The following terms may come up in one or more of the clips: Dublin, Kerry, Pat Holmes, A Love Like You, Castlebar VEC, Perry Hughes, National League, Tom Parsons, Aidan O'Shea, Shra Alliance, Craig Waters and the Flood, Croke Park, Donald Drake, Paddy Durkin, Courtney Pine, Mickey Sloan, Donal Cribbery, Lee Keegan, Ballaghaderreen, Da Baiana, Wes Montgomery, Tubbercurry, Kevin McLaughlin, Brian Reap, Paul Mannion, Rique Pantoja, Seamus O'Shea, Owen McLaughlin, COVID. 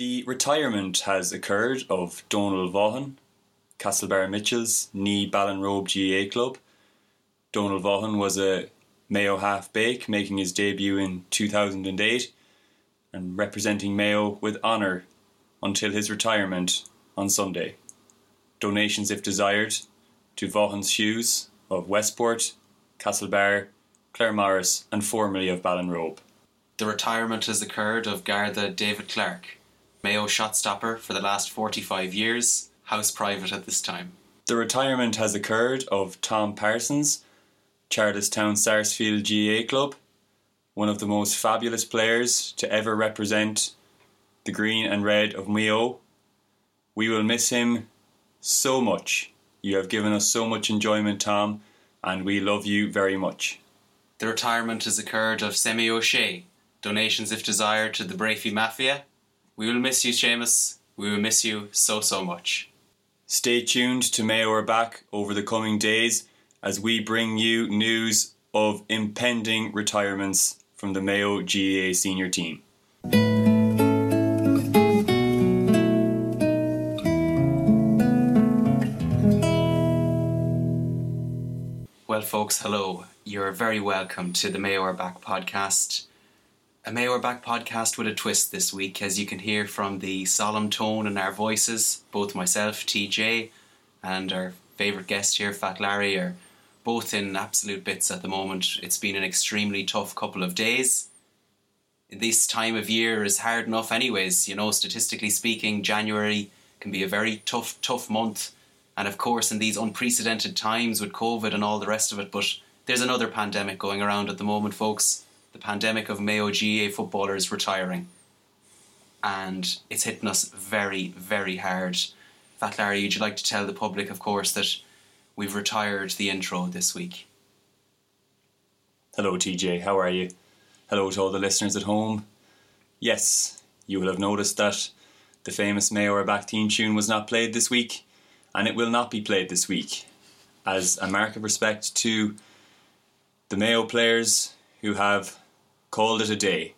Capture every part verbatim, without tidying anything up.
The retirement has occurred of Donal Vaughan, Castlebar Mitchels, née Ballinrobe G A A club. Donal Vaughan was a Mayo half-back, making his debut in two thousand eight and representing Mayo with honour until his retirement on Sunday. Donations, if desired, to Vaughan's Shoes of Westport, Castlebar, Claremorris and formerly of Ballinrobe. The retirement has occurred of Garda David Clark, Mayo shotstopper for the last forty-five years, house private at this time. The retirement has occurred of Tom Parsons, Charlestown Sarsfield G A A club, one of the most fabulous players to ever represent the green and red of Mayo. We will miss him so much. You have given us so much enjoyment, Tom, and we love you very much. The retirement has occurred of Seamus O'Shea, donations if desired to the Brafe Mafia. We will miss you, Seamus. We will miss you so, so much. Stay tuned to Mayo Are Back over the coming days as we bring you news of impending retirements from the Mayo G A A senior team. Well, folks, hello. You're very welcome to the Mayo Are Back podcast. A Mayo Are Back podcast with a twist this week, as you can hear from the solemn tone in our voices. Both myself, T J, and our favourite guest here, Fat Larry, are both in absolute bits at the moment. It's been an extremely tough couple of days. This time of year is hard enough anyways. You know, statistically speaking, January can be a very tough, tough month. And of course, in these unprecedented times with COVID and all the rest of it, but there's another pandemic going around at the moment, folks. The pandemic of Mayo G A A footballers retiring. And it's hitting us very, very hard. Fat Larry, would you like to tell the public, of course, that we've retired the intro this week? Hello, T J. How are you? Hello to all the listeners at home. Yes, you will have noticed that the famous Mayo Are Back theme tune was not played this week, and it will not be played this week, as a mark of respect to the Mayo players who have called it a day.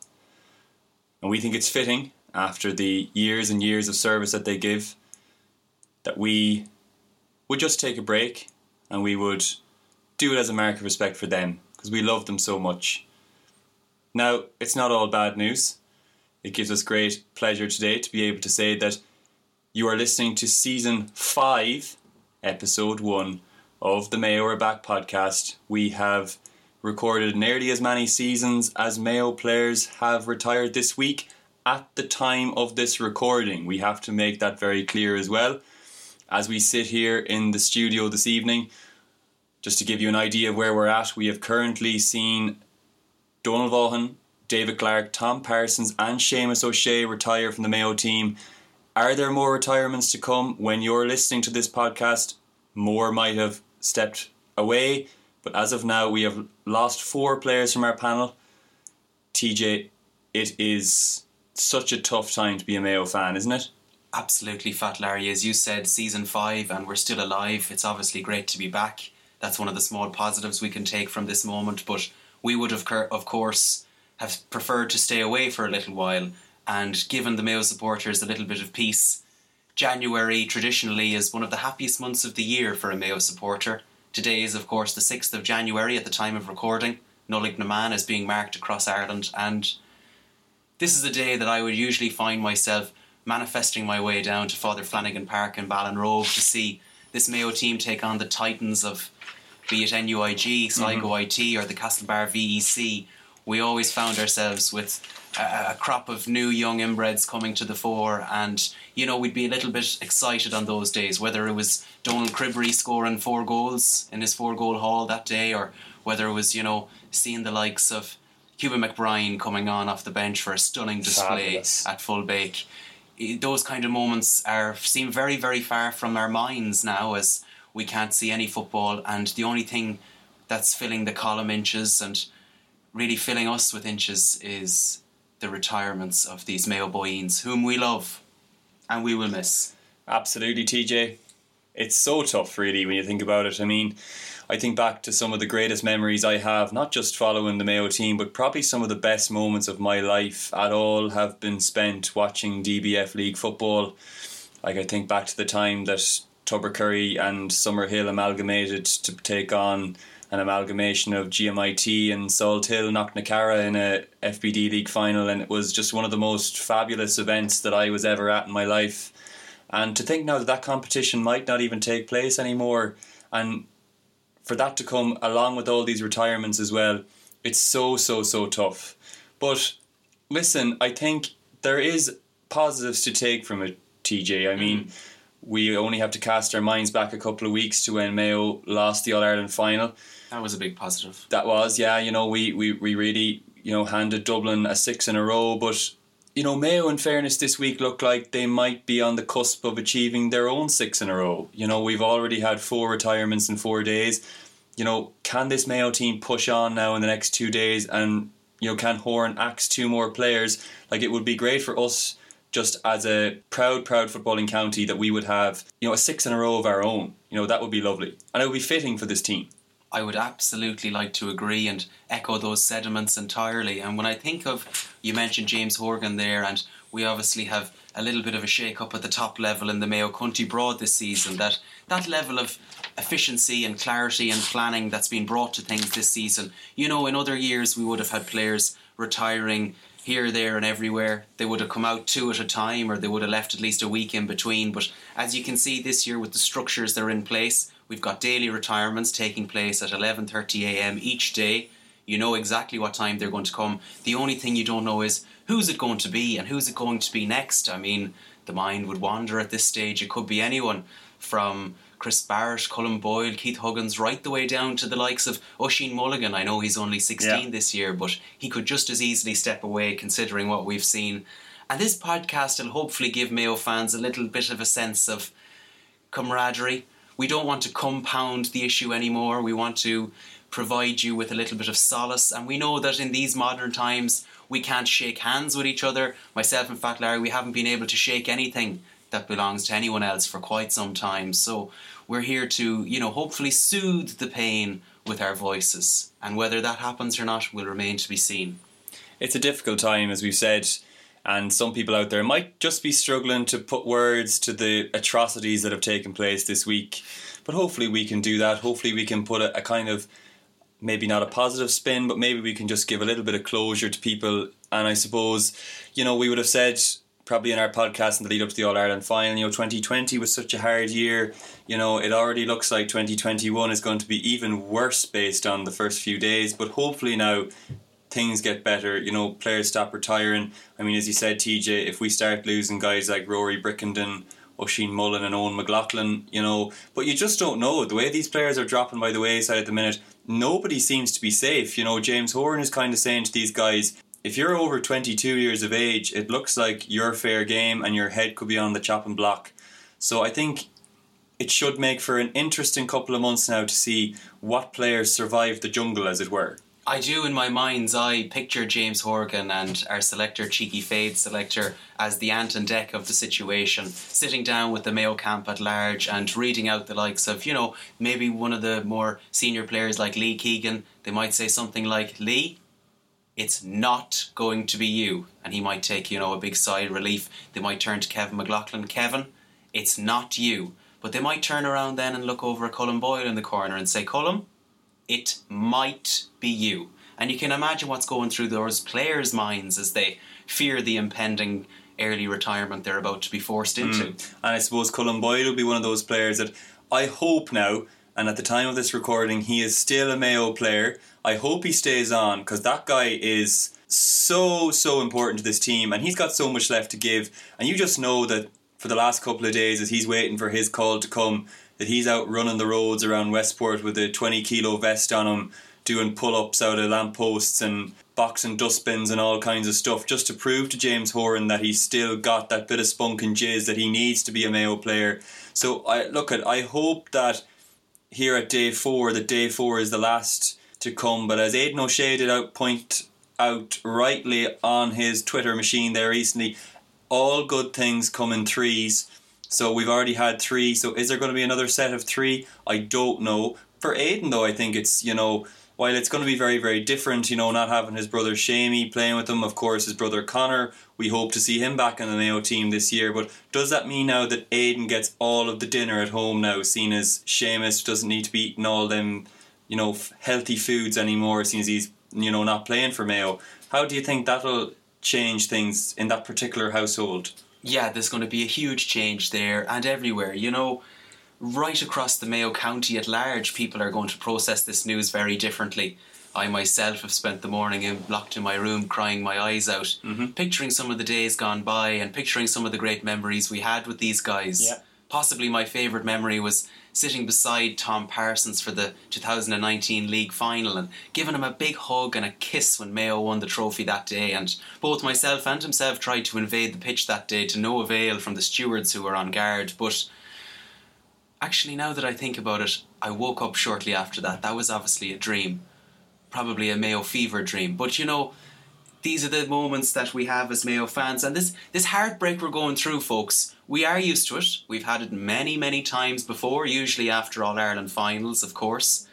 And we think it's fitting, after the years and years of service that they give, that we would just take a break and we would do it as a mark of respect for them, because we love them so much. Now, it's not all bad news. It gives us great pleasure today to be able to say that you are listening to Season five, Episode one of the Mayo Are Back podcast. We have recorded nearly as many seasons as Mayo players have retired this week at the time of this recording. We have to make that very clear as well. As we sit here in the studio this evening, just to give you an idea of where we're at, we have currently seen Donal Vaughan, David Clark, Tom Parsons and Seamus O'Shea retire from the Mayo team. Are there more retirements to come? When you're listening to this podcast, more might have stepped away. But as of now, we have lost four players from our panel. T J, it is such a tough time to be a Mayo fan, isn't it? Absolutely, Fat Larry. As you said, Season five, and we're still alive. It's obviously great to be back. That's one of the small positives we can take from this moment. But we would, have, of course, have preferred to stay away for a little while and given the Mayo supporters a little bit of peace. January, traditionally, is one of the happiest months of the year for a Mayo supporter. Today is, of course, the sixth of January at the time of recording. Nollig na Man is being marked across Ireland, and this is a day that I would usually find myself manifesting my way down to Father Flanagan Park in Ballinrobe to see this Mayo team take on the titans of, be it N U I G, Sligo mm-hmm. I T or the Castlebar V E C. We always found ourselves with a, a crop of new young inbreds coming to the fore, and, you know, we'd be a little bit excited on those days, whether it was Donal Cribbery scoring four goals in his four-goal haul that day, or whether it was, you know, seeing the likes of Cuba McBrien coming on off the bench for a stunning display Fabulous. At full-back. Those kind of moments are seem very, very far from our minds now, as we can't see any football, and the only thing that's filling the column inches and really filling us with inches is the retirements of these Mayo Boyens, whom we love and we will miss. Absolutely, T J. it's so tough, really, when you think about it. I mean, I think back to some of the greatest memories I have, not just following the Mayo team, but probably some of the best moments of my life at all have been spent watching D B F League football. Like, I think back to the time that Tubbercurry and Summerhill amalgamated to take on an amalgamation of G M I T and Salt Hill Knocknacara in a F B D League final, and it was just one of the most fabulous events that I was ever at in my life. And to think now that that competition might not even take place anymore, and for that to come along with all these retirements as well, it's so, so, so tough. But listen, I think there is positives to take from it, T J. I mean, we only have to cast our minds back a couple of weeks to when Mayo lost the All-Ireland final. That was a big positive. That was, yeah. You know, we, we, we really, you know, handed Dublin a six in a row, but... You know, Mayo, in fairness, this week looked like they might be on the cusp of achieving their own six in a row. You know, we've already had four retirements in four days. You know, can this Mayo team push on now in the next two days? And, you know, can Horan axe two more players? Like, it would be great for us, just as a proud, proud footballing county, that we would have, you know, a six in a row of our own. You know, that would be lovely. And it would be fitting for this team. I would absolutely like to agree and echo those sentiments entirely. And when I think of, you mentioned James Horan there, and we obviously have a little bit of a shake-up at the top level in the Mayo County Broad this season. That that level of efficiency and clarity and planning that's been brought to things this season. You know, in other years we would have had players retiring here, there and everywhere. They would have come out two at a time, or they would have left at least a week in between. But as you can see this year, with the structures that are in place, we've got daily retirements taking place at eleven thirty a.m. each day. You know exactly what time they're going to come. The only thing you don't know is who's it going to be and who's it going to be next. I mean, the mind would wander at this stage. It could be anyone from Chris Barrett, Colm Boyle, Keith Huggins, right the way down to the likes of Oisín Mullin. I know he's only sixteen yeah. this year, but he could just as easily step away considering what we've seen. And this podcast will hopefully give Mayo fans a little bit of a sense of camaraderie. We don't want to compound the issue anymore. We want to provide you with a little bit of solace. And we know that in these modern times, we can't shake hands with each other. Myself and Fat Larry, we haven't been able to shake anything that belongs to anyone else for quite some time. So we're here to, you know, hopefully soothe the pain with our voices. And whether that happens or not will remain to be seen. It's a difficult time, as we've said, and some people out there might just be struggling to put words to the atrocities that have taken place this week. But hopefully we can do that. Hopefully we can put a, a kind of, maybe not a positive spin, but maybe we can just give a little bit of closure to people. And I suppose, you know, we would have said... probably in our podcast in the lead up to the All-Ireland final, you know, twenty twenty was such a hard year. You know, it already looks like twenty twenty-one is going to be even worse based on the first few days. But hopefully now things get better. You know, players stop retiring. I mean, as you said, T J, if we start losing guys like Rory Brickenden, Oisín Mullin and Owen McLaughlin, you know, but you just don't know. The way these players are dropping by the wayside at the minute, nobody seems to be safe. You know, James Horan is kind of saying to these guys, if you're over twenty-two years of age, it looks like you're fair game and your head could be on the chopping block. So I think it should make for an interesting couple of months now to see what players survive the jungle, as it were. I do, in my mind's eye, picture James Horgan and our selector, Cheeky Fade selector, as the ant and deck of the situation, sitting down with the Mayo camp at large and reading out the likes of, you know, maybe one of the more senior players like Lee Keegan. They might say something like, Lee, it's not going to be you. And he might take, you know, a big sigh of relief. They might turn to Kevin McLaughlin. Kevin, it's not you. But they might turn around then and look over at Colm Boyle in the corner and say, Colm, it might be you. And you can imagine what's going through those players' minds as they fear the impending early retirement they're about to be forced into. Mm. And I suppose Colm Boyle will be one of those players that I hope now, and at the time of this recording, he is still a Mayo player. I hope he stays on, because that guy is so, so important to this team, and he's got so much left to give. And you just know that for the last couple of days, as he's waiting for his call to come, that he's out running the roads around Westport with a twenty kilo vest on him, doing pull-ups out of lampposts and boxing dustbins and all kinds of stuff, just to prove to James Horan that he's still got that bit of spunk and jizz that he needs to be a Mayo player. So, I look at, I hope that here at day four, that day four is the last to come. But as Aidan O'Shea did out point out rightly on his Twitter machine there recently, all good things come in threes. So we've already had three. So is there going to be another set of three? I don't know. For Aidan, though, I think it's, you know, while it's going to be very, very different, you know, not having his brother Shamey playing with him, of course, his brother Connor, we hope to see him back in the Mayo team this year. But does that mean now that Aidan gets all of the dinner at home now, seeing as Seamus doesn't need to be eating all them, you know, healthy foods anymore, seeing as he's, you know, not playing for Mayo? How do you think that'll change things in that particular household? Yeah, there's going to be a huge change there and everywhere, you know. Right across the Mayo County at large, people are going to process this news very differently. I myself have spent the morning in, locked in my room crying my eyes out, mm-hmm. picturing some of the days gone by and picturing some of the great memories we had with these guys. Yeah. Possibly my favourite memory was sitting beside Tom Parsons for the two thousand nineteen league final and giving him a big hug and a kiss when Mayo won the trophy that day. And both myself and himself tried to invade the pitch that day, to no avail from the stewards who were on guard. But actually, now that I think about it, I woke up shortly after that. That was obviously a dream, probably a Mayo fever dream. But, you know, these are the moments that we have as Mayo fans. And this, this heartbreak we're going through, folks, we are used to it. We've had it many, many times before, usually after All-Ireland finals, of course.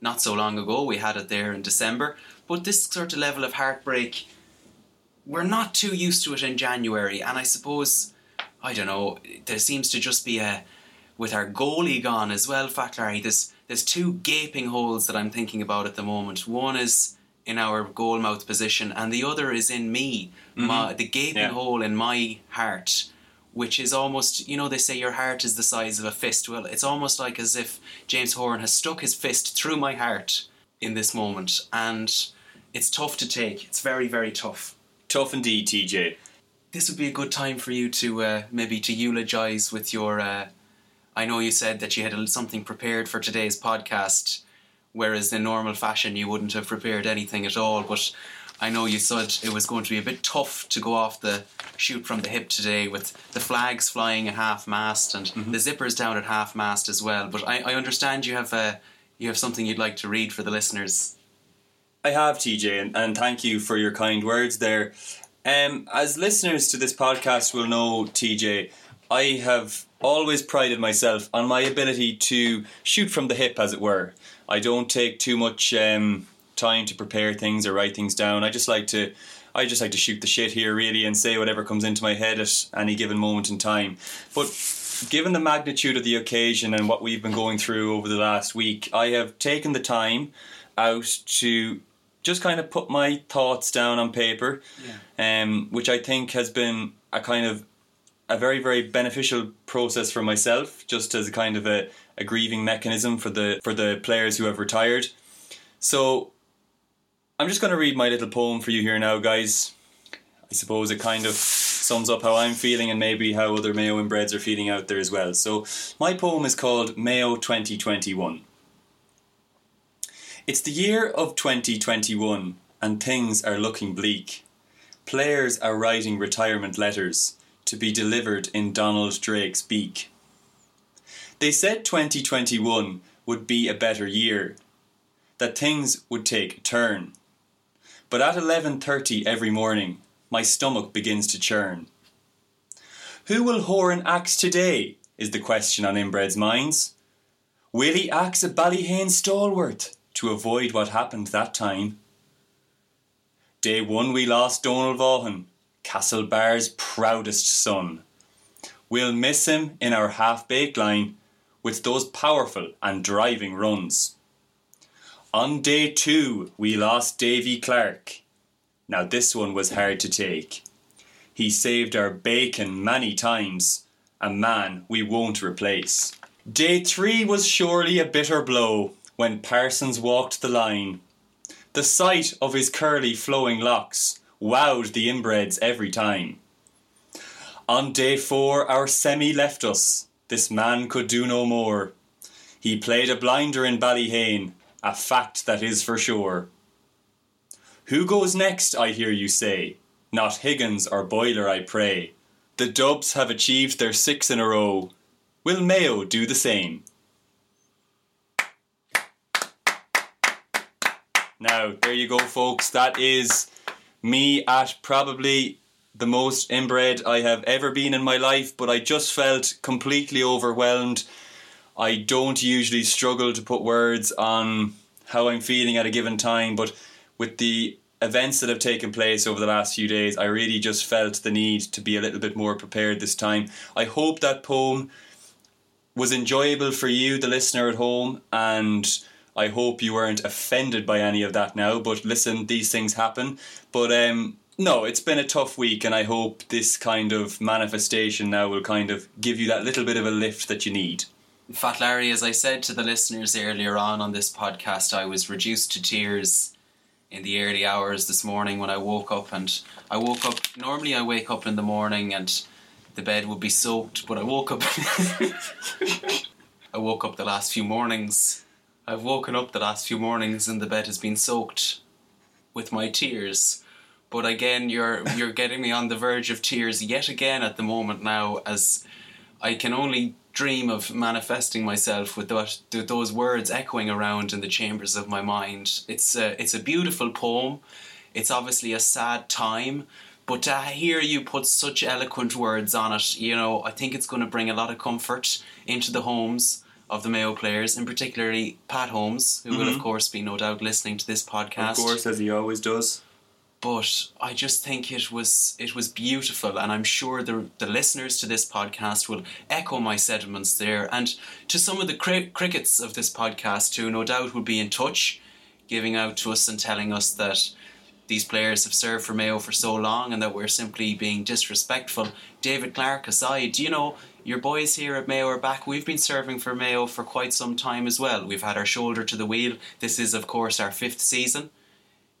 Not so long ago, we had it there in December. But this sort of level of heartbreak, we're not too used to it in January. And I suppose, I don't know, there seems to just be a... with our goalie gone as well, Fat Larry, there's, there's two gaping holes that I'm thinking about at the moment. One is in our goal mouth position and the other is in me, mm-hmm. my, the gaping yeah. hole in my heart, which is almost, you know, they say your heart is the size of a fist. Well, it's almost like as if James Horan has stuck his fist through my heart in this moment. And it's tough to take. It's very, very tough. Tough indeed, T J. This would be a good time for you to uh, maybe to eulogise with your... Uh, I know you said that you had something prepared for today's podcast, whereas in normal fashion you wouldn't have prepared anything at all. But I know you said it was going to be a bit tough to go off the shoot from the hip today with the flags flying at half-mast and mm-hmm. the zippers down at half-mast as well. But I, I understand you have uh, you have something you'd like to read for the listeners. I have, T J, and, and thank you for your kind words there. Um, as listeners to this podcast will know, T J, I have always prided myself on my ability to shoot from the hip, as it were. I don't take too much um, time to prepare things or write things down. I just like to, I just like to shoot the shit here, really, and say whatever comes into my head at any given moment in time. But given the magnitude of the occasion and what we've been going through over the last week, I have taken the time out to just kind of put my thoughts down on paper, yeah. um, which I think has been a kind of a very, very beneficial process for myself, just as a kind of a, a grieving mechanism for the for the players who have retired. So I'm just going to read my little poem for you here now, guys. I suppose it kind of sums up how I'm feeling and maybe how other Mayo inbreds are feeling out there as well. So my poem is called Mayo twenty twenty-one. It's the year of twenty twenty-one and things are looking bleak. Players are writing retirement letters to be delivered in Donald Drake's beak. They said twenty twenty-one would be a better year, that things would take a turn. But at eleven thirty every morning, my stomach begins to churn. Who will Horan axe today, is the question on inbred's minds. Will he axe a Ballyhane stalwart to avoid what happened that time? Day one we lost Donal Vaughan, Castlebar's proudest son. We'll miss him in our half-baked line with those powerful and driving runs. On day two, we lost Davy Clark. Now this one was hard to take. He saved our bacon many times, a man we won't replace. Day three was surely a bitter blow when Parsons walked the line. The sight of his curly flowing locks wowed the inbreds every time. On day four, our semi left us. This man could do no more. He played a blinder in Ballyhane, a fact that is for sure. Who goes next, I hear you say? Not Higgins or Boiler, I pray. The Dubs have achieved their six in a row. Will Mayo do the same? Now, there you go, folks. That is me at probably the most inbred I have ever been in my life, but I just felt completely overwhelmed. I don't usually struggle to put words on how I'm feeling at a given time, but with the events that have taken place over the last few days, I really just felt the need to be a little bit more prepared this time. I hope that poem was enjoyable for you, the listener at home, and I hope you weren't offended by any of that now, but listen, these things happen. But um, no, it's been a tough week, and I hope this kind of manifestation now will kind of give you that little bit of a lift that you need. Fat Larry, as I said to the listeners earlier on on this podcast, I was reduced to tears in the early hours this morning when I woke up, and I woke up, normally I wake up in the morning and the bed would be soaked, but I woke up I woke up the last few mornings I've woken up the last few mornings and the bed has been soaked with my tears. But again, you're you're getting me on the verge of tears yet again at the moment now, as I can only dream of manifesting myself with that, those words echoing around in the chambers of my mind. It's a, it's a beautiful poem. It's obviously a sad time, but to hear you put such eloquent words on it, you know, I think it's going to bring a lot of comfort into the homes of the Mayo players, and particularly Pat Holmes, who mm-hmm. will, of course, be no doubt listening to this podcast. Of course, as he always does. But I just think it was it was beautiful, and I'm sure the the listeners to this podcast will echo my sentiments there. And to some of the cri- crickets of this podcast, who no doubt will be in touch, giving out to us and telling us that these players have served for Mayo for so long and that we're simply being disrespectful. David Clark aside, you know, your boys here at Mayo are back. We've been serving for Mayo for quite some time as well. We've had our shoulder to the wheel. This is, of course, our fifth season.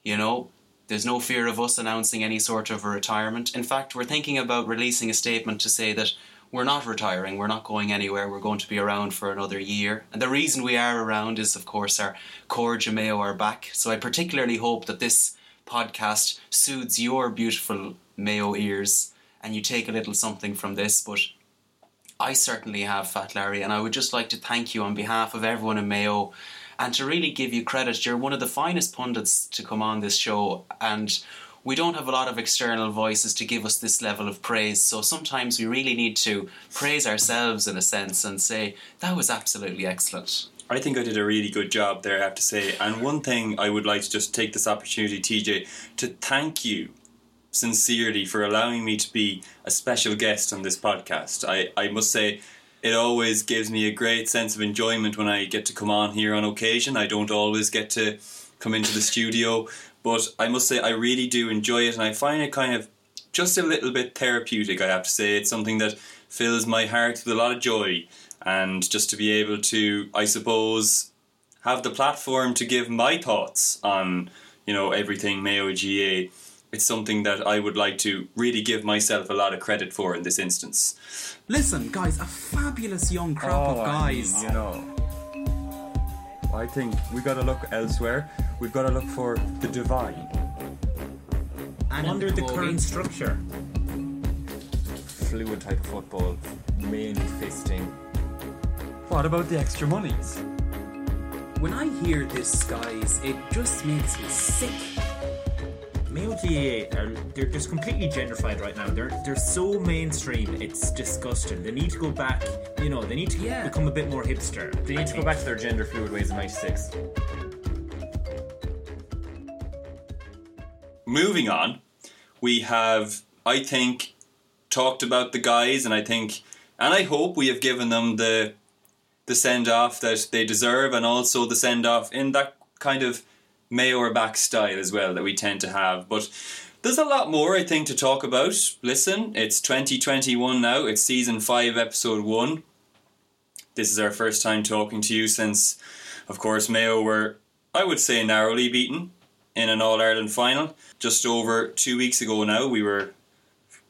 You know, there's no fear of us announcing any sort of a retirement. In fact, we're thinking about releasing a statement to say that we're not retiring, we're not going anywhere, we're going to be around for another year. And the reason we are around is, of course, our Corja Mayo are back. So I particularly hope that this podcast soothes your beautiful Mayo ears and you take a little something from this. But I certainly have, Fat Larry, and I would just like to thank you on behalf of everyone in Mayo, and to really give you credit. You're one of the finest pundits to come on this show, and we don't have a lot of external voices to give us this level of praise, so sometimes we really need to praise ourselves in a sense and say, that was absolutely excellent. I think I did a really good job there, I have to say. And one thing I would like to just take this opportunity, T J, to thank you sincerely for allowing me to be a special guest on this podcast. I, I must say, it always gives me a great sense of enjoyment when I get to come on here on occasion. I don't always get to come into the studio, but I must say I really do enjoy it, and I find it kind of just a little bit therapeutic, I have to say. It's something that fills my heart with a lot of joy. And just to be able to, I suppose, have the platform to give my thoughts on, you know, everything Mayo G A A, it's something that I would like to really give myself a lot of credit for in this instance. Listen, guys, a fabulous young crop oh, of guys. I mean, you know, I think we got to look elsewhere. We've got to look for the divine. And under the current structure. Fluid type of football, main fisting. What about the extra monies? When I hear this, guys, it just makes me sick. Mayo G A A, are, they're just completely gentrified right now. They're they're so mainstream, it's disgusting. They need to go back, you know, they need to yeah. become a bit more hipster. They need I to think. go back to their gender fluid ways of ninety-six. Moving on, we have, I think, talked about the guys, and I think, and I hope we have given them the... the send-off that they deserve, and also the send-off in that kind of Mayo or back style as well that we tend to have. But there's a lot more, I think, to talk about. Listen, it's twenty twenty-one now. It's Season five, Episode one. This is our first time talking to you since, of course, Mayo were, I would say, narrowly beaten in an All-Ireland final. Just over two weeks ago now, we were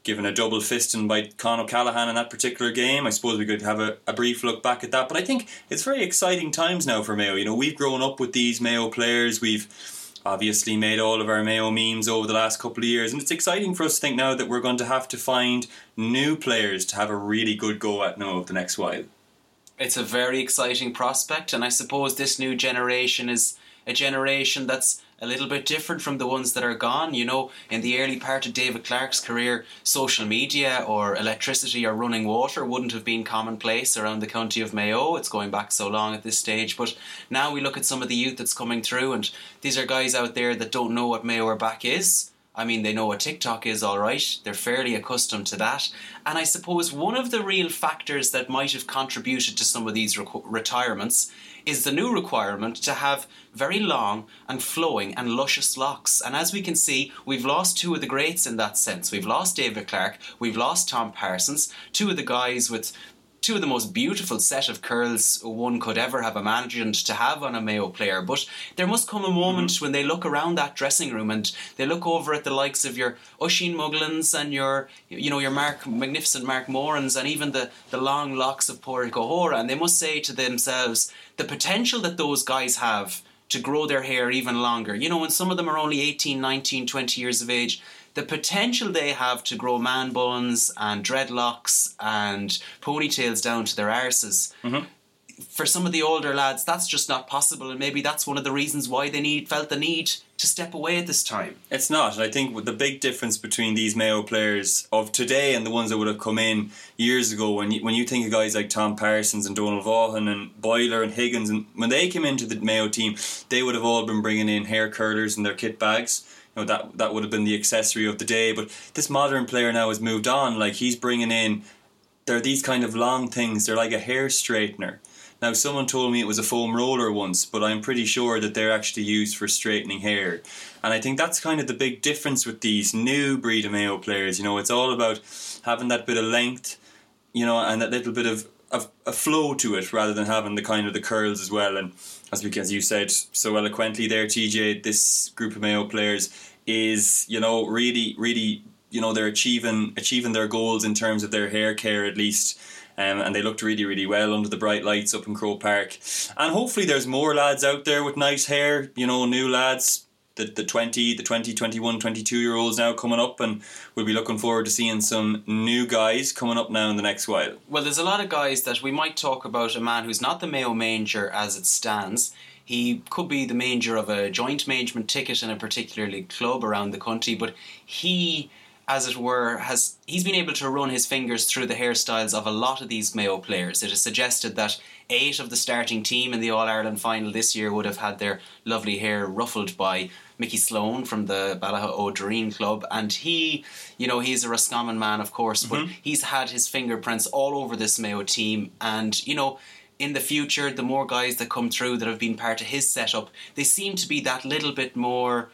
given a double fisting by Con O'Callaghan in that particular game. I suppose we could have a, a brief look back at that. But I think it's very exciting times now for Mayo. You know, we've grown up with these Mayo players. We've obviously made all of our Mayo memes over the last couple of years. And it's exciting for us to think now that we're going to have to find new players to have a really good go at now over the next while. It's a very exciting prospect. And I suppose this new generation is a generation that's a little bit different from the ones that are gone. You know, in the early part of David Clark's career, social media or electricity or running water wouldn't have been commonplace around the county of Mayo. It's going back so long at this stage, but now we look at some of the youth that's coming through, and these are guys out there that don't know what Mayo or Back is. I mean, they know what TikTok is, all right. They're fairly accustomed to that. And I suppose one of the real factors that might have contributed to some of these re- retirements is the new requirement to have very long and flowing and luscious locks. And as we can see, we've lost two of the greats in that sense. We've lost David Clark, we've lost Tom Parsons, two of the guys with two of the most beautiful set of curls one could ever have imagined to have on a Mayo player. But there must come a moment mm-hmm. when they look around that dressing room and they look over at the likes of your Oisín Mullins and your, you know, your Mark, magnificent Mark Morans, and even the, the long locks of Pádraig O'Hora, and they must say to themselves the potential that those guys have to grow their hair even longer. You know, when some of them are only eighteen, nineteen, twenty years of age, the potential they have to grow man buns and dreadlocks and ponytails down to their arses. Mm-hmm. For some of the older lads, that's just not possible, and maybe that's one of the reasons why they need felt the need to step away at this time. It's not. I think the big difference between these Mayo players of today and the ones that would have come in years ago, when you, when you think of guys like Tom Parsons and Donal Vaughan and Boyle and Higgins, and when they came into the Mayo team, they would have all been bringing in hair curlers in their kit bags. You know, that that would have been the accessory of the day. But this modern player now has moved on. Like, he's bringing in, they're these kind of long things. They're like a hair straightener. Now, someone told me it was a foam roller once, but I'm pretty sure that they're actually used for straightening hair. And I think that's kind of the big difference with these new breed of Mayo players. You know, it's all about having that bit of length, you know, and that little bit of, of a flow to it, rather than having the kind of the curls as well. And as we, as you said so eloquently there, T J, this group of Mayo players is, you know, really, really, you know, they're achieving achieving their goals in terms of their hair care, at least. Um, and they looked really, really well under the bright lights up in Croke Park. And hopefully there's more lads out there with nice hair, you know, new lads, the, the twenty, twenty-one, twenty-two-year-olds now coming up, and we'll be looking forward to seeing some new guys coming up now in the next while. Well, there's a lot of guys that we might talk about, a man who's not the Mayo manger as it stands. He could be the manger of a joint management ticket in a particular league club around the country, but he... as it were, has he's been able to run his fingers through the hairstyles of a lot of these Mayo players. It is suggested that eight of the starting team in the All-Ireland final this year would have had their lovely hair ruffled by Mickey Sloan from the Ballaghaderreen club. And he, you know, he's a Roscommon man, of course, mm-hmm. but he's had his fingerprints all over this Mayo team. And, you know, in the future, the more guys that come through that have been part of his setup, they seem to be that little bit more...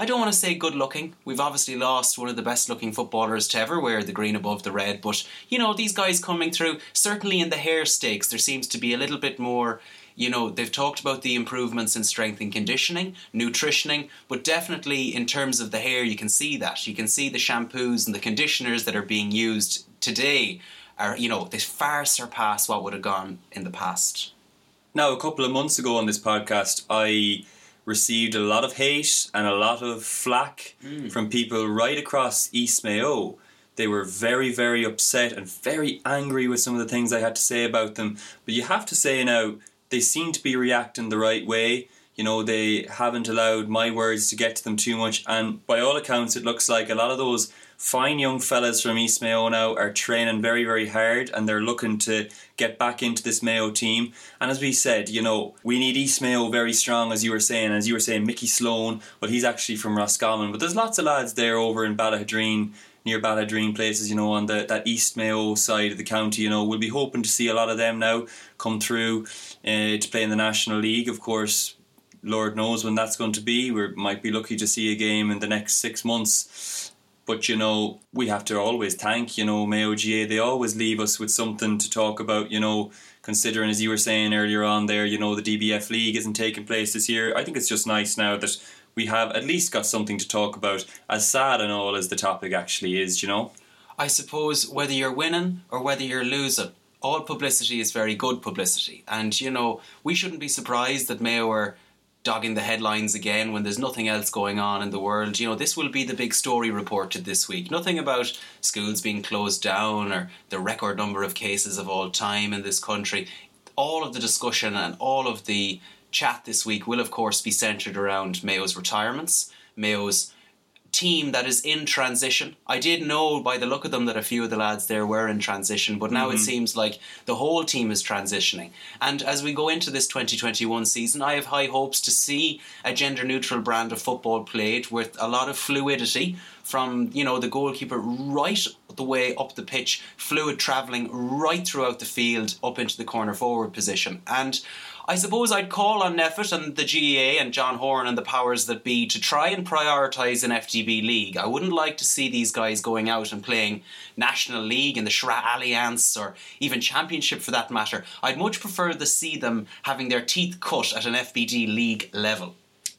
I don't want to say good looking. We've obviously lost one of the best looking footballers to ever wear the green above the red. But, you know, these guys coming through, certainly in the hair stakes, there seems to be a little bit more, you know, they've talked about the improvements in strength and conditioning, nutritioning, but definitely in terms of the hair, you can see that. You can see the shampoos and the conditioners that are being used today are, you know, they far surpass what would have gone in the past. Now, a couple of months ago on this podcast, I... received a lot of hate and a lot of flack mm. from people right across East Mayo. They were very, very upset and very angry with some of the things I had to say about them. But you have to say now, they seem to be reacting the right way. You know, they haven't allowed my words to get to them too much. And by all accounts, it looks like a lot of those fine young fellas from East Mayo now are training very, very hard, and they're looking to get back into this Mayo team. And as we said, you know, we need East Mayo very strong, as you were saying. As you were saying, Mickey Sloan, well, he's actually from Roscommon. But there's lots of lads there over in Ballaghaderreen, near Ballaghaderreen places, you know, on the, that East Mayo side of the county. You know, we'll be hoping to see a lot of them now come through uh, to play in the National League, of course. Lord knows when that's going to be. We might be lucky to see a game in the next six months. But, you know, we have to always thank, you know, Mayo G A A. They always leave us with something to talk about, you know, considering, as you were saying earlier on there, you know, the D B F League isn't taking place this year. I think it's just nice now that we have at least got something to talk about, as sad and all as the topic actually is, you know. I suppose whether you're winning or whether you're losing, all publicity is very good publicity. And, you know, we shouldn't be surprised that Mayo are dogging the headlines again when there's nothing else going on in the world. You know, this will be the big story reported this week. Nothing about schools being closed down or the record number of cases of all time in this country. All of the discussion and all of the chat this week will, of course, be centred around Mayo's retirements, Mayo's team that is in transition. I did know by the look of them that a few of the lads there were in transition, but now mm-hmm. it seems like the whole team is transitioning. And as we go into this twenty twenty-one season, I have high hopes to see a gender-neutral brand of football played with a lot of fluidity from, you know, the goalkeeper right the way up the pitch, fluid travelling right throughout the field up into the corner forward position. And I suppose I'd call on Neffet and the G A A and John Horan and the powers that be to try and prioritise an F T B league. I wouldn't like to see these guys going out and playing National League and the Shra Alliance or even Championship for that matter. I'd much prefer to see them having their teeth cut at an F B D league level.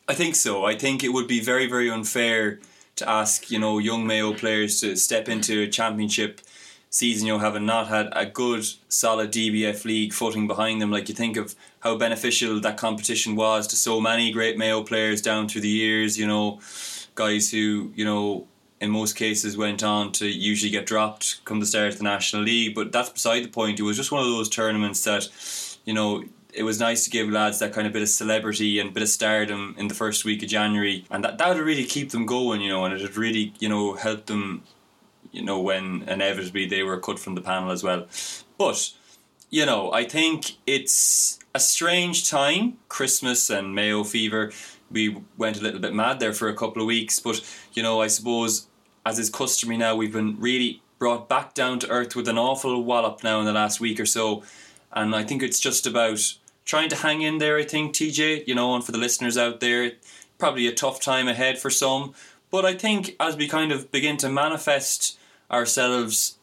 I think so. I think it would be very, very unfair to ask, you know, young Mayo players to step into a Championship season, you know, having not had a good, solid D B F league footing behind them. Like, you think of how beneficial that competition was to so many great Mayo players down through the years, you know, guys who, you know, in most cases went on to usually get dropped come the start of the National League. But that's beside the point. It was just one of those tournaments that, you know, it was nice to give lads that kind of bit of celebrity and bit of stardom in the first week of January. And that, that would really keep them going, you know, and it would really, you know, help them, you know, when inevitably they were cut from the panel as well. But, you know, I think it's a strange time, Christmas and Mayo fever. We went a little bit mad there for a couple of weeks, but, you know, I suppose, as is customary now, we've been really brought back down to earth with an awful wallop now in the last week or so, and I think it's just about trying to hang in there, I think, T J, you know, and for the listeners out there, probably a tough time ahead for some, but I think as we kind of begin to manifest ourselves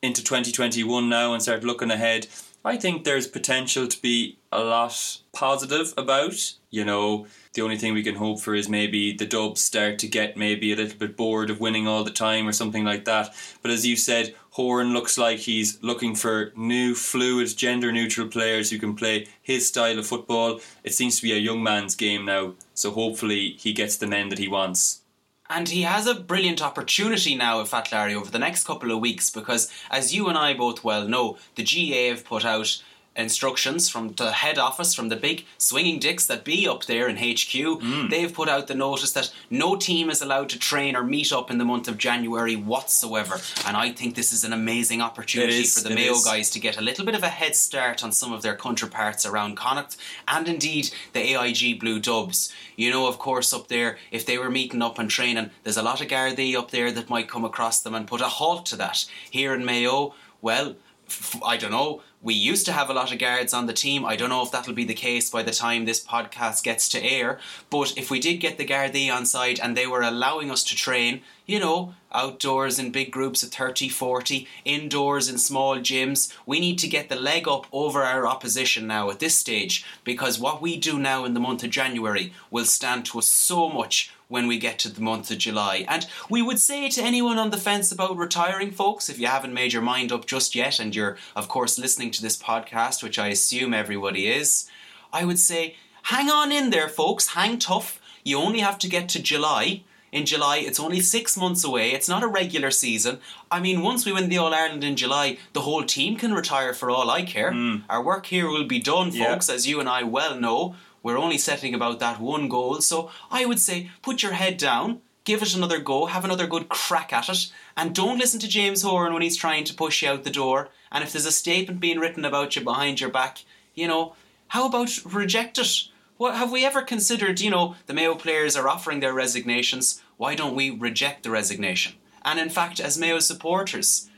into twenty twenty-one now and start looking ahead, I think there's potential to be a lot positive about. You know, the only thing we can hope for is maybe the Dubs start to get maybe a little bit bored of winning all the time or something like that. But as you said, Horan looks like he's looking for new, fluid, gender-neutral players who can play his style of football. It seems to be a young man's game now, so hopefully he gets the men that he wants. And he has a brilliant opportunity now at Fat Larry over the next couple of weeks because, as you and I both well know, the G A A have put out instructions from the head office, from the big swinging dicks that be up there in H Q. Mm. They've put out the notice that no team is allowed to train or meet up in the month of January whatsoever. And I think this is an amazing opportunity is, for the Mayo is. guys to get a little bit of a head start on some of their counterparts around Connacht and indeed the A I G Blue Dubs. You know, of course, up there, if they were meeting up and training, there's a lot of Gardaí up there that might come across them and put a halt to that. Here in Mayo, well, f- I don't know, we used to have a lot of guards on the team. I don't know if that'll be the case by the time this podcast gets to air. But if we did get the Gardaí on side and they were allowing us to train, you know, outdoors in big groups of thirty, forty, indoors in small gyms, we need to get the leg up over our opposition now at this stage, because what we do now in the month of January will stand to us so much when we get to the month of July. And we would say to anyone on the fence about retiring, folks, if you haven't made your mind up just yet and you're, of course, listening to this podcast, which I assume everybody is, I would say, hang on in there, folks, hang tough. You only have to get to July. In July, it's only six months away. It's not a regular season. I mean, once we win the All-Ireland in July, the whole team can retire for all I care. Mm. Our work here will be done, folks, yeah. As you and I well know. We're only setting about that one goal. So I would say, put your head down, give it another go, have another good crack at it, and don't listen to James Horan when he's trying to push you out the door. And if there's a statement being written about you behind your back, you know, how about reject it? What, have we ever considered, you know, the Mayo players are offering their resignations, why don't we reject the resignation? And in fact, as Mayo supporters,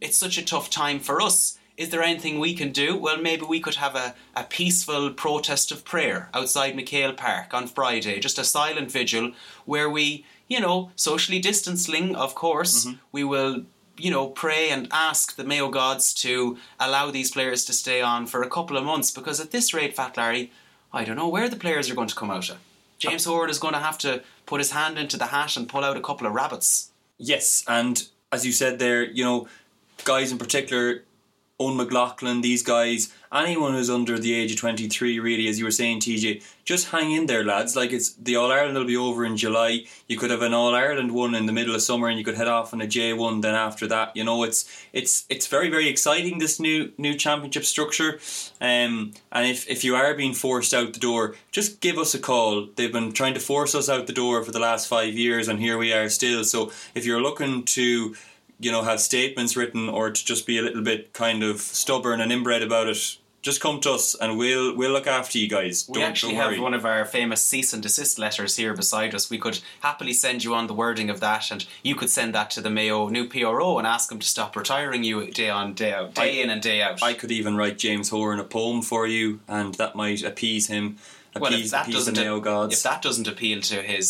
it's such a tough time for us. Is there anything we can do? Well, maybe we could have a, a peaceful protest of prayer outside McHale Park on Friday, just a silent vigil where we, you know, socially distancing, of course, mm-hmm. we will, you know, pray and ask the Mayo gods to allow these players to stay on for a couple of months, because at this rate, Fat Larry, I don't know where the players are going to come out of. James Horan is going to have to put his hand into the hat and pull out a couple of rabbits. Yes, and as you said there, you know, guys in particular Owen McLaughlin, these guys, anyone who's under the age of twenty-three, really, as you were saying, T J, just hang in there, lads. Like, it's the All-Ireland will be over in July. You could have an All-Ireland one in the middle of summer and you could head off on a J one then after that. You know, it's it's it's very, very exciting, this new new championship structure. Um, and if, if you are being forced out the door, just give us a call. They've been trying to force us out the door for the last five years and here we are still. So if you're looking to... you know, have statements written or to just be a little bit kind of stubborn and inbred about it, just come to us and we'll we'll look after you guys. We don't, actually don't worry. Have one of our famous cease and desist letters here beside us. We could happily send you on the wording of that, and you could send that to the Mayo new P R O and ask them to stop retiring you day on, day out, day I, in and day out. I could even write James Horan a poem for you, and that might appease him, appease, well, if that appease doesn't the Mayo gods. If that doesn't appeal to his...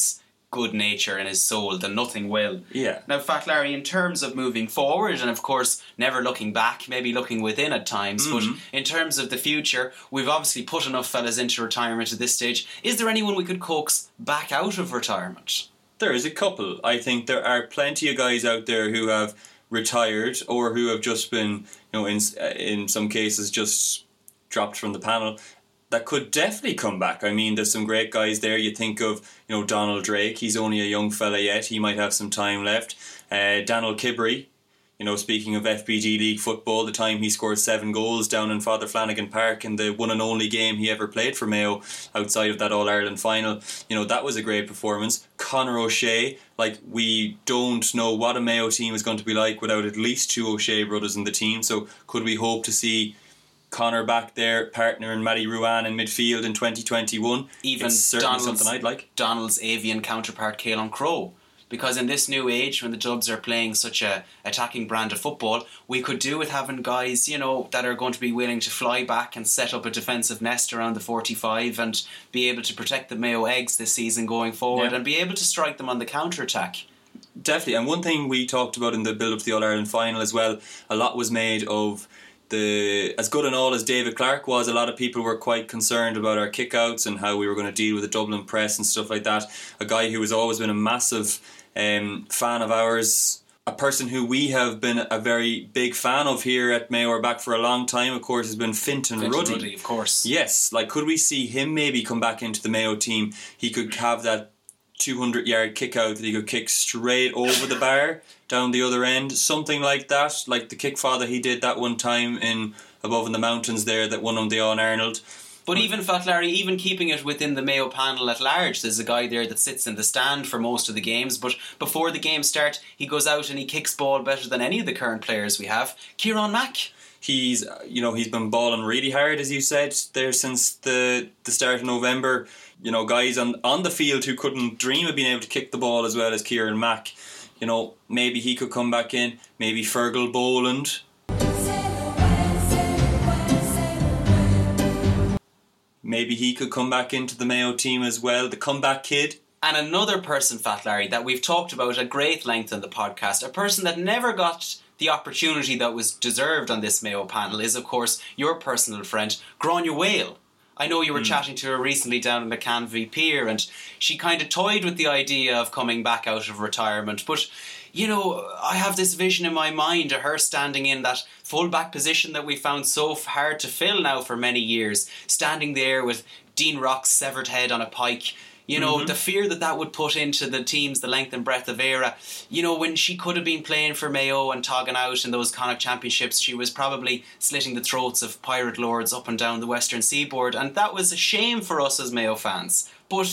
good nature in his soul, then nothing will. Yeah. Now, Fat Larry, in terms of moving forward, and of course never looking back, maybe looking within at times, mm-hmm. but in terms of the future, we've obviously put enough fellas into retirement at this stage. Is there anyone we could coax back out of retirement? There is a couple. I think there are plenty of guys out there who have retired or who have just been, you know, in in some cases just dropped from the panel. That could definitely come back. I mean, there's some great guys there. You think of, you know, Donald Drake. He's only a young fella yet. He might have some time left. Uh, Daniel Kibbery, you know, speaking of F B D League football, the time he scored seven goals down in Father Flanagan Park in the one and only game he ever played for Mayo outside of that All-Ireland final. You know, that was a great performance. Connor O'Shea, like, we don't know what a Mayo team is going to be like without at least two O'Shea brothers in the team. So could we hope to see... Connor back there, partner in Matty Ruan in midfield in twenty twenty-one. Even it's certainly Donald's, something I'd like. Donald's avian counterpart, Caelan Crowe. Because in this new age, when the Dubs are playing such a attacking brand of football, we could do with having guys, you know, that are going to be willing to fly back and set up a defensive nest around the forty-five and be able to protect the Mayo eggs this season going forward, yeah. and be able to strike them on the counter-attack. Definitely. And one thing we talked about in the build-up to the All-Ireland final as well, a lot was made of... The, as good and all as David Clark was, a lot of people were quite concerned about our kickouts and how we were going to deal with the Dublin press and stuff like that. A guy who has always been a massive um, fan of ours, a person who we have been a very big fan of here at Mayo or back for a long time, of course, has been Fintan, Fintan Ruddy. Ruddy, of course. Yes, like, could we see him maybe come back into the Mayo team? He could have that two hundred yard kick out that he could kick straight over the bar down the other end, something like that, like the kick father he did that one time in above in the mountains there that won him the All Ireland. But even Fat Larry, even keeping it within the Mayo panel at large, there's a guy there that sits in the stand for most of the games, but before the game start he goes out and he kicks ball better than any of the current players we have. Kieran Mack. He's, you know, he's been balling really hard, as you said, there since the, the start of November. You know, guys on, on the field who couldn't dream of being able to kick the ball as well as Kieran Mack. You know, maybe he could come back in. Maybe Fergal Boland. Maybe he could come back into the Mayo team as well. The comeback kid. And another person, Fat Larry, that we've talked about at great length on the podcast, a person that never got... the opportunity that was deserved on this Mayo panel is, of course, your personal friend, Gráinne Whale. I know you were mm. chatting to her recently down at McCanvey Pier, and she kind of toyed with the idea of coming back out of retirement. But, you know, I have this vision in my mind of her standing in that full-back position that we found so hard to fill now for many years, standing there with Dean Rock's severed head on a pike. You know, mm-hmm. the fear that that would put into the teams, the length and breadth of era. You know, when she could have been playing for Mayo and togging out in those Connacht Championships, she was probably slitting the throats of pirate lords up and down the Western Seaboard. And that was a shame for us as Mayo fans. But,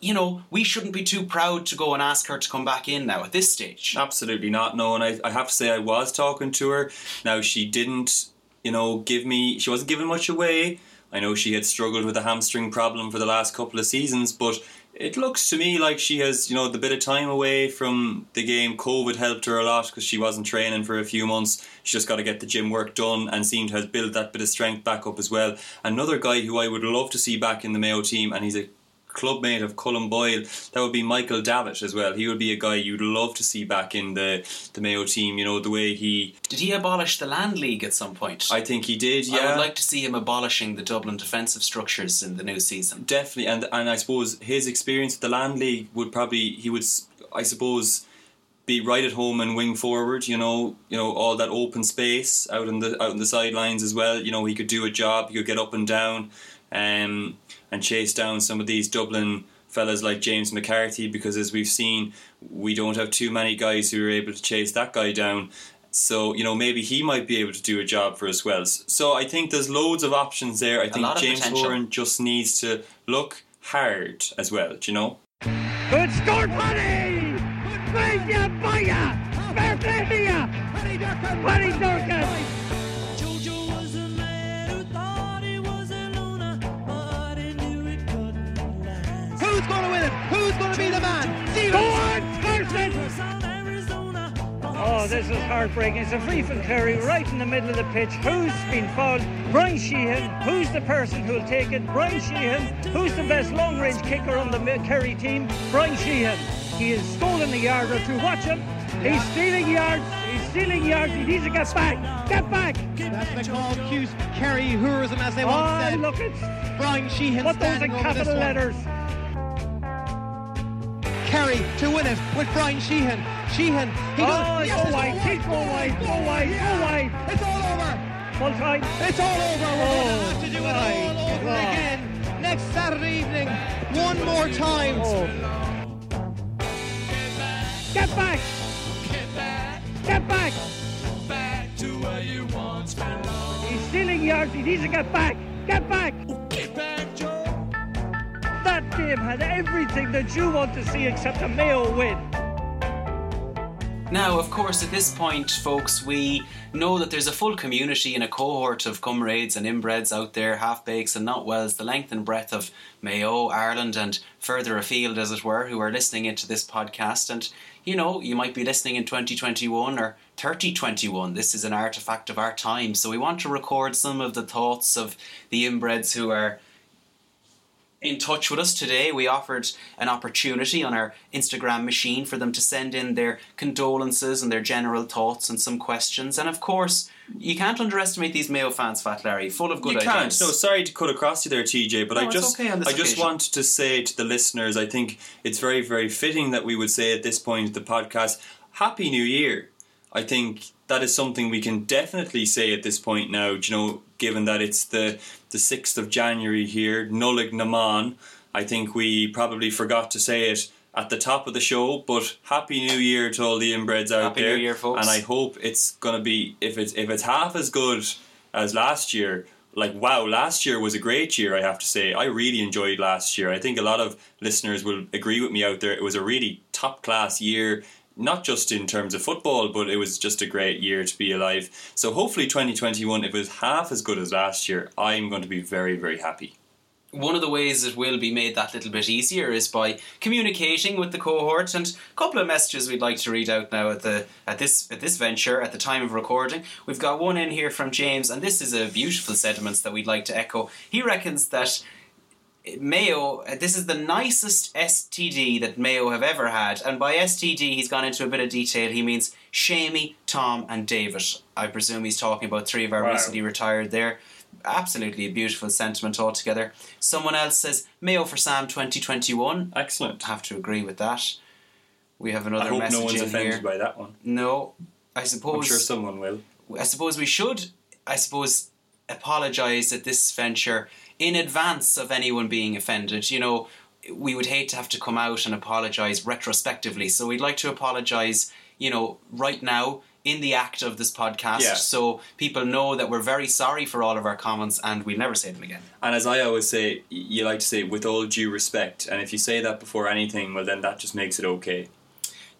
you know, we shouldn't be too proud to go and ask her to come back in now at this stage. Absolutely not, no. And I, I have to say I was talking to her. Now, she didn't, you know, give me... She wasn't giving much away. I know she had struggled with a hamstring problem for the last couple of seasons, but it looks to me like she has, you know, the bit of time away from the game. COVID helped her a lot because she wasn't training for a few months. She just got to get the gym work done and seemed to have built that bit of strength back up as well. Another guy who I would love to see back in the Mayo team, and he's a clubmate of Colm Boyle, that would be Michael Davitt as well. He would be a guy you'd love to see back in the, the Mayo team, you know, the way he... Did he abolish the Land League at some point? I think he did, yeah. I would like to see him abolishing the Dublin defensive structures in the new season. Definitely, and and I suppose his experience with the Land League would probably, he would, I suppose... be right at home and wing forward, you know, you know, all that open space out in the out in the sidelines as well. You know, he could do a job, he could get up and down um, and chase down some of these Dublin fellas like James McCarthy, because as we've seen, we don't have too many guys who are able to chase that guy down. So, you know, maybe he might be able to do a job for us Wells. So I think there's loads of options there. I think James Horan just needs to look hard as well, do you know? Good score, Paddy! Good ya, by ya! Fair play to ya! Paddy Durkin! Paddy Durkin! Jojo was a man who thought he was a loner, but he knew it couldn't last. Who's going to win it? Who's going to be the man? Go on, Carson! Oh, this is heartbreaking. It's a free from Kerry right in the middle of the pitch. Who's been fouled? Brian Sheehan. Who's the person who'll take it? Brian Sheehan. Who's the best long-range kicker on the Kerry team? Brian Sheehan. He has stolen a yard or two. Watch him. He's stealing yards. He's stealing yards. He needs to get back. Get back. That's McCall cute Kerry hoorism, as they oh, once said. Oh, look, it's Brian Sheehan. What those in capital letters? Kerry to win it with Brian Sheehan. Sheehan, he goes, oh, yes, go wide, kick, go wide, go wide, go wide. It's all over. Full time. It's all over. We're oh, going to have to do it all over God. again next Saturday evening. One more time. Oh. Get back. Get back. Get back. Back to where you once belonged. He's stealing yards. He needs to get back. Get back. Get back, Joe. That game had everything that you want to see except a Mayo win. Now, of course, at this point, folks, we know that there's a full community and a cohort of comrades and inbreds out there, half-bakes and not wells, the length and breadth of Mayo, Ireland and further afield, as it were, who are listening into this podcast. And, you know, you might be listening in twenty twenty-one or thirty twenty-one. This is an artefact of our time. So we want to record some of the thoughts of the inbreds who are in touch with us today. We offered an opportunity on our Instagram machine for them to send in their condolences and their general thoughts and some questions. And of course, you can't underestimate these Mayo fans, Fat Larry, full of good you ideas. You can't. No, sorry to cut across you there, T J, but no, I just okay I occasion. just want to say to the listeners, I think it's very, very fitting that we would say at this point of the podcast, Happy New Year. I think that is something we can definitely say at this point now, you know, given that it's the, the sixth of January here, Nullig Naman. I think we probably forgot to say it at the top of the show, but Happy New Year to all the inbreds out Happy there. Happy New Year, folks. And I hope it's going to be, if it's, if it's half as good as last year, like, wow, last year was a great year, I have to say. I really enjoyed last year. I think a lot of listeners will agree with me out there. It was a really top-class year, not just in terms of football, but it was just a great year to be alive. So hopefully twenty twenty-one, if it was half as good as last year, I'm going to be very, very happy. One of the ways it will be made that little bit easier is by communicating with the cohort, and a couple of messages we'd like to read out now at the at this at this venture at the time of recording. We've got one in here from James, and this is a beautiful sentiment that we'd like to echo. He reckons that Mayo, this is the nicest S T D that Mayo have ever had, and by S T D he's gone into a bit of detail. He means Shamey, Tom and David. I presume he's talking about three of our wow. recently retired there. Absolutely a beautiful sentiment altogether. Someone else says Mayo for Sam twenty twenty-one. Excellent. Have to agree with that. We have another message in here. I hope no one's offended by that one. No, I suppose I'm sure someone will. I suppose we should I suppose apologise at this venture in advance of anyone being offended. You know, we would hate to have to come out and apologise retrospectively. So we'd like to apologise, you know, right now in the act of this podcast. Yeah. So people know that we're very sorry for all of our comments and we'll never say them again. And as I always say, you like to say, with all due respect. And if you say that before anything, well, then that just makes it okay.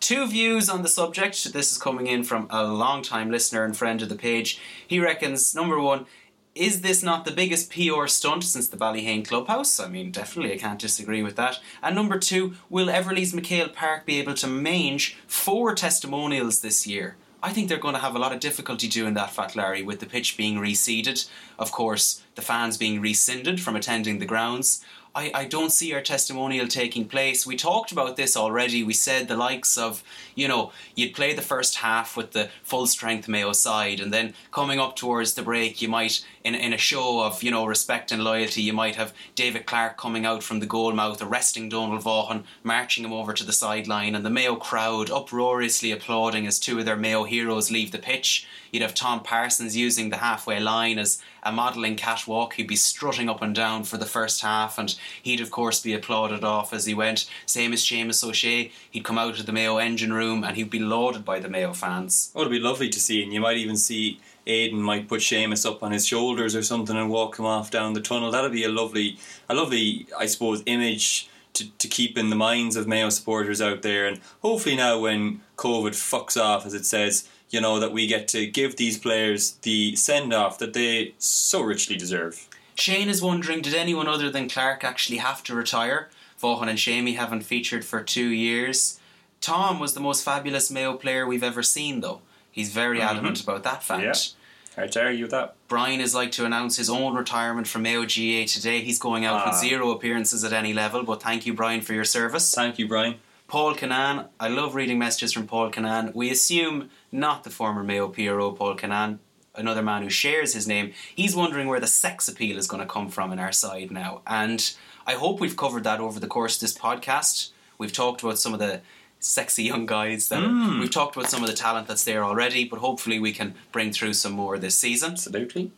Two views on the subject. This is coming in from a long-time listener and friend of the page. He reckons, number one, is this not the biggest P R stunt since the Ballyhane Clubhouse? I mean, definitely, I can't disagree with that. And number two, will Everleig's McHale Park be able to mange four testimonials this year? I think they're going to have a lot of difficulty doing that, Fat Larry, with the pitch being reseeded. Of course, the fans being rescinded from attending the grounds. I, I don't see our testimonial taking place. We talked about this already. We said the likes of, you know, you'd play the first half with the full-strength Mayo side, and then coming up towards the break, you might, in, in a show of, you know, respect and loyalty, you might have David Clark coming out from the goal mouth, arresting Donal Vaughan, marching him over to the sideline, and the Mayo crowd uproariously applauding as two of their Mayo heroes leave the pitch. You'd have Tom Parsons using the halfway line as a modelling catwalk. He'd be strutting up and down for the first half, and he'd of course be applauded off as he went. Same as Seamus O'Shea, he'd come out of the Mayo engine room and he'd be lauded by the Mayo fans. Oh, it'd be lovely to see, and you might even see Aidan might put Seamus up on his shoulders or something and walk him off down the tunnel. That'd be a lovely, a lovely, I suppose, image to, to keep in the minds of Mayo supporters out there. And hopefully now when COVID fucks off, as it says, you know, that we get to give these players the send-off that they so richly deserve. Shane is wondering, did anyone other than Clark actually have to retire? Vaughan and Shamey haven't featured for two years. Tom was the most fabulous Mayo player we've ever seen, though. He's very mm-hmm. adamant about that fact. Yeah, I'd argue that. Brian is like to announce his own retirement from Mayo G A A today. He's going out ah. with zero appearances at any level, but thank you, Brian, for your service. Thank you, Brian. Paul Canan, I love reading messages from Paul Canan. We assume not the former Mayo P R O Paul Canan, another man who shares his name. He's wondering where the sex appeal is going to come from in our side now. And I hope we've covered that over the course of this podcast. We've talked about some of the sexy young guys. That mm. are, we've talked about some of the talent that's there already, but hopefully we can bring through some more this season. Absolutely.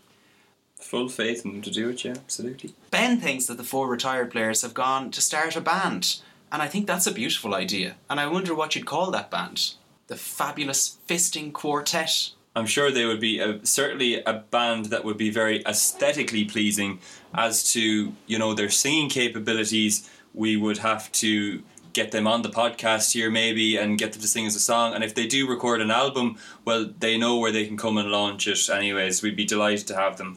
Full faith in them to do it, yeah, absolutely. Ben thinks that the four retired players have gone to start a band. And I think that's a beautiful idea. And I wonder what you'd call that band. The Fabulous Fisting Quartet. I'm sure they would be a, certainly a band that would be very aesthetically pleasing as to, you know, their singing capabilities. We would have to get them on the podcast here maybe and get them to sing as a song. And if they do record an album, well, they know where they can come and launch it anyways. We'd be delighted to have them.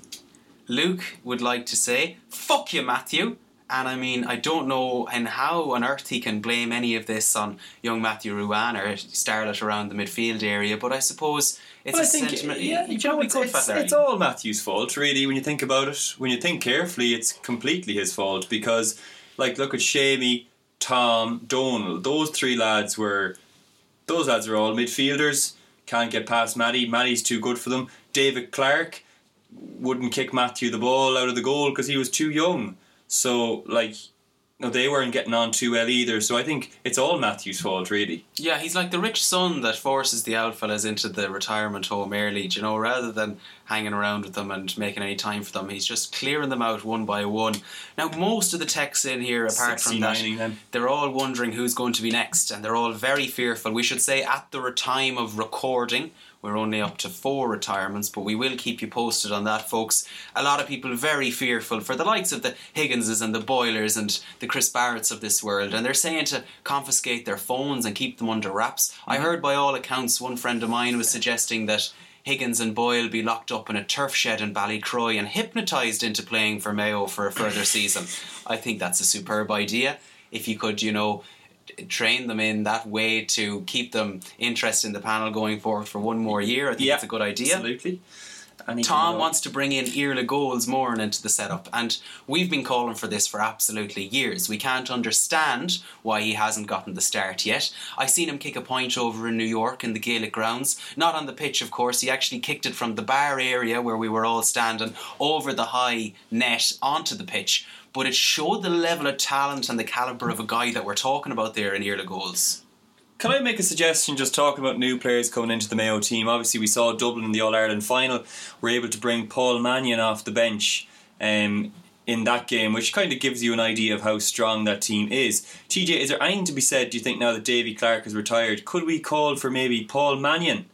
Luke would like to say, fuck you, Matthew. And I mean, I don't know and how on earth he can blame any of this on young Matthew Ruan or Starlet around the midfield area, but I suppose it's well, a I think, sentiment. Yeah, you know, it's, it's, it's all Matthew's fault, really, when you think about it. When you think carefully, it's completely his fault because, like, look at Shamey, Tom, Donal. Those three lads were, those lads are all midfielders. Can't get past Matty. Matty's too good for them. David Clark wouldn't kick Matthew the ball out of the goal because he was too young. So, like, no, they weren't getting on too well either. So I think it's all Matthew's fault, really. Yeah, he's like the rich son that forces the old fellas into the retirement home early, you know, rather than hanging around with them and making any time for them. He's just clearing them out one by one. Now, most of the texts in here, apart from that, then. They're all wondering who's going to be next, and they're all very fearful. We should say at the time of recording, we're only up to four retirements, but we will keep you posted on that, folks. A lot of people very fearful for the likes of the Higginses and the Boilers and the Chris Barretts of this world, and they're saying to confiscate their phones and keep them under wraps. Mm-hmm. I heard by all accounts one friend of mine was suggesting that Higgins and Boyle be locked up in a turf shed in Ballycroy and hypnotised into playing for Mayo for a further season. I think that's a superb idea. If you could, you know, train them in that way to keep them interested in the panel going forward for one more year. I think yeah, that's a good idea. Absolutely. Anything Tom wants to bring in Irla Goals more into the setup, and we've been calling for this for absolutely years. We can't understand why he hasn't gotten the start yet. I seen him kick a point over in New York in the Gaelic grounds, not on the pitch of course. He actually kicked it from the bar area where we were all standing over the high net onto the pitch. But it showed the level of talent and the calibre of a guy that we're talking about there in Irla Goals. Can I make a suggestion just talking about new players coming into the Mayo team? Obviously, we saw Dublin in the All-Ireland final. We're able to bring Paul Mannion off the bench um, in that game, which kind of gives you an idea of how strong that team is. T J, is there anything to be said, do you think, now that Davy Clark is retired? Could we call for maybe Paul Mannion?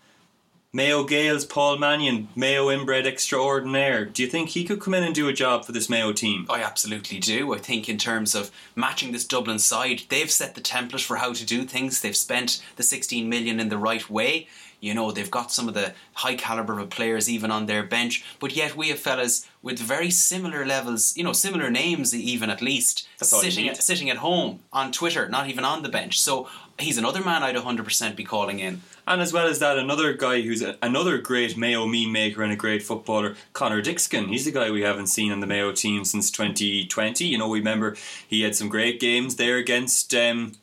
Mayo Gales, Paul Mannion, Mayo inbred extraordinaire. Do you think he could come in and do a job for this Mayo team? I absolutely do. I think in terms of matching this Dublin side, they've set the template for how to do things. They've spent the sixteen million in the right way. You know, they've got some of the high calibre of players even on their bench. But yet we have fellas with very similar levels, you know, similar names even at least, sitting at, sitting at home on Twitter, not even on the bench. So he's another man I'd one hundred percent be calling in. And as well as that, another guy who's a, another great Mayo meme maker and a great footballer, Connor Dixkin. He's the guy we haven't seen in the Mayo team since twenty twenty. You know, we remember he had some great games there against... Um,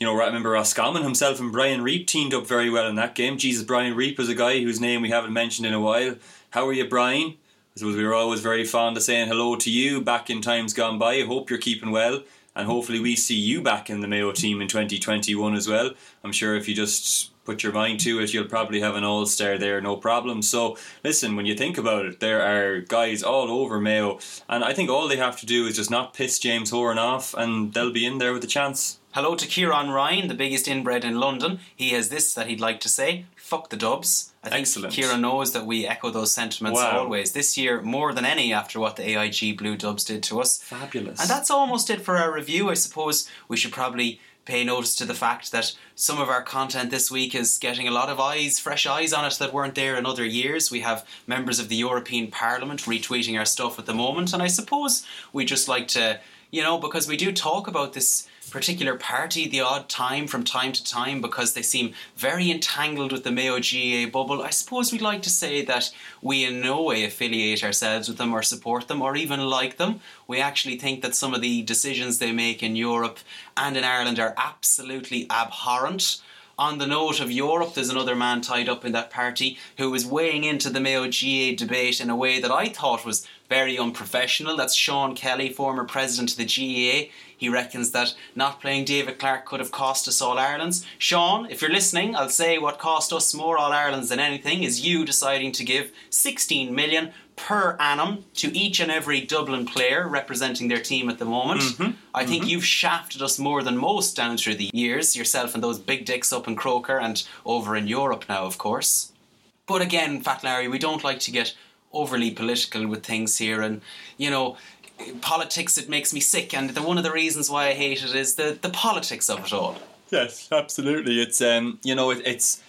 You know, I remember Roscommon himself and Brian Reap teamed up very well in that game. Jesus, Brian Reap was a guy whose name we haven't mentioned in a while. How are you, Brian? I suppose we were always very fond of saying hello to you back in times gone by. I hope you're keeping well. And hopefully we see you back in the Mayo team in twenty twenty-one as well. I'm sure if you just put your mind to it, you'll probably have an all-star there, no problem. So, listen, when you think about it, there are guys all over Mayo. And I think all they have to do is just not piss James Horan off and they'll be in there with a chance. Hello to Kieran Ryan, the biggest inbred in London. He has this that he'd like to say: fuck the Dubs. I think Excellent. Kieran knows that we echo those sentiments wow. always. This year, more than any, after what the A I G Blue Dubs did to us. Fabulous. And that's almost it for our review. I suppose we should probably pay notice to the fact that some of our content this week is getting a lot of eyes, fresh eyes on it that weren't there in other years. We have members of the European Parliament retweeting our stuff at the moment. And I suppose we just like to, you know, because we do talk about this particular party the odd time from time to time because they seem very entangled with the Mayo G A A bubble, I suppose we'd like to say that we in no way affiliate ourselves with them or support them or even like them. We actually think that some of the decisions they make in Europe and in Ireland are absolutely abhorrent. On the note of Europe, there's another man tied up in that party who is weighing into the Mayo G A A debate in a way that I thought was very unprofessional. That's Sean Kelly, former president of the G A A. He reckons that not playing David Clark could have cost us All-Irelands. Sean, if you're listening, I'll say what cost us more All-Irelands than anything is you deciding to give sixteen million per annum to each and every Dublin player representing their team at the moment. Mm-hmm. I think mm-hmm. you've shafted us more than most down through the years, yourself and those big dicks up in Croker and over in Europe now, of course. But again, Fat Larry, we don't like to get overly political with things here, and you know, politics, it makes me sick, and the, one of the reasons why I hate it is the, the politics of it all. Yes, absolutely. It's um, you know, it, it's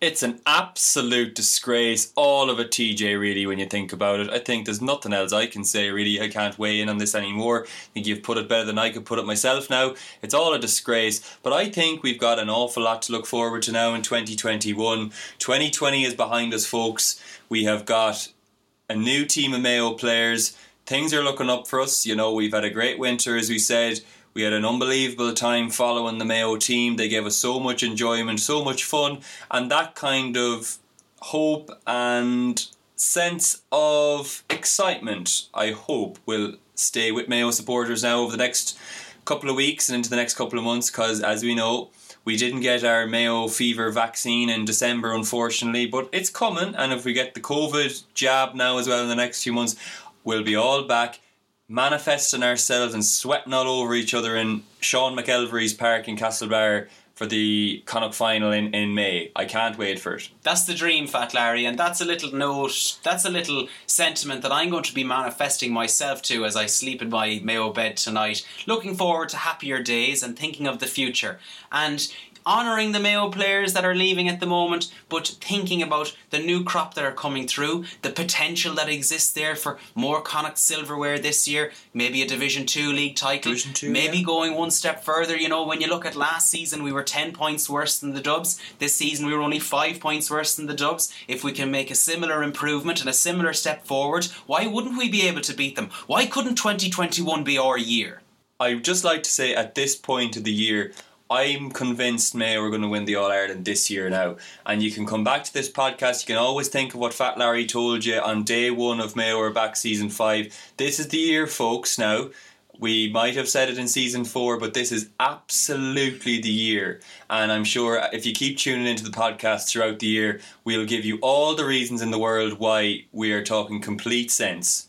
it's an absolute disgrace, all of it, T J, really, when you think about it. I think there's nothing else I can say, really. I can't weigh in on this anymore. I think you've put it better than I could put it myself now. It's all a disgrace. But I think we've got an awful lot to look forward to now in twenty twenty-one. twenty twenty is behind us, folks. We have got a new team of Mayo players. Things are looking up for us. You know, we've had a great winter, as we said. We had an unbelievable time following the Mayo team. They gave us so much enjoyment, so much fun, and that kind of hope and sense of excitement, I hope, will stay with Mayo supporters now over the next couple of weeks and into the next couple of months, because, as we know, we didn't get our Mayo fever vaccine in December, unfortunately, but it's coming. And if we get the COVID jab now as well in the next few months, we'll be all back manifesting ourselves and sweating all over each other in Sean McElvery's park in Castlebar for the Connacht final in, in May. I can't wait for it. That's the dream, Fat Larry, and that's a little note, that's a little sentiment that I'm going to be manifesting myself to as I sleep in my Mayo bed tonight, looking forward to happier days and thinking of the future. And honouring the Mayo players that are leaving at the moment, but thinking about the new crop that are coming through, the potential that exists there for more Connacht silverware this year, maybe a Division two league title, Division two, maybe yeah. going one step further. You know, when you look at last season, we were ten points worse than the Dubs. This season, we were only five points worse than the Dubs. If we can make a similar improvement and a similar step forward, why wouldn't we be able to beat them? Why couldn't twenty twenty-one be our year? I'd just like to say at this point of the year, I'm convinced Mayo are going to win the All-Ireland this year now. And you can come back to this podcast. You can always think of what Fat Larry told you on day one of Mayo are back season five. This is the year, folks, now. We might have said it in season four, but this is absolutely the year. And I'm sure if you keep tuning into the podcast throughout the year, we'll give you all the reasons in the world why we are talking complete sense.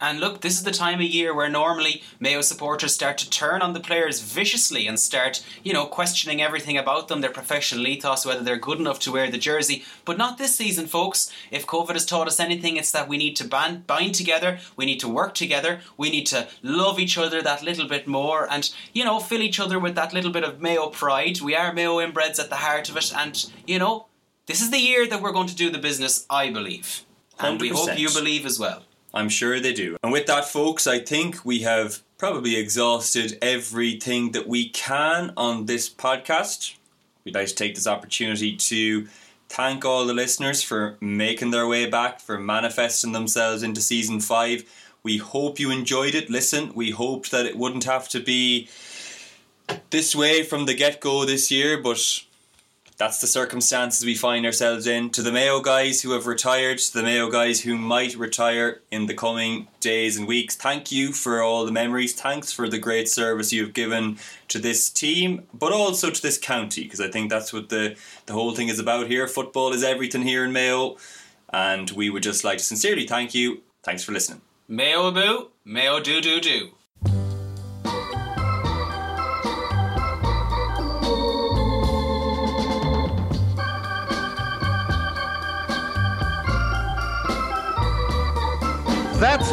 And look, this is the time of year where normally Mayo supporters start to turn on the players viciously and start, you know, questioning everything about them, their professional ethos, whether they're good enough to wear the jersey. But not this season, folks. If COVID has taught us anything, it's that we need to band, bind together, we need to work together, we need to love each other that little bit more and, you know, fill each other with that little bit of Mayo pride. We are Mayo inbreds at the heart of it and, you know, This is the year that we're going to do the business, I believe. And one hundred percent. We hope you believe as well. I'm sure they do. And with that, folks, I think we have probably exhausted everything that we can on this podcast. We'd like to take this opportunity to thank all the listeners for making their way back, for manifesting themselves into season five. We hope you enjoyed it. Listen, we hoped that it wouldn't have to be this way from the get-go this year, but that's the circumstances we find ourselves in. To the Mayo guys who have retired, to the Mayo guys who might retire in the coming days and weeks, thank you for all the memories. Thanks for the great service you've given to this team, but also to this county, because I think that's what the, the whole thing is about here. Football is everything here in Mayo, and we would just like to sincerely thank you. Thanks for listening. Mayo aboo, Mayo do do do. That's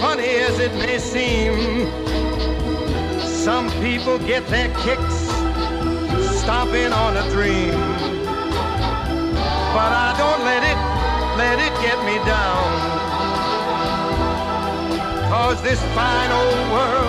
funny as it may seem, some people get their kicks stomping on a dream. But I don't let it, let it get me down, 'cause this fine old world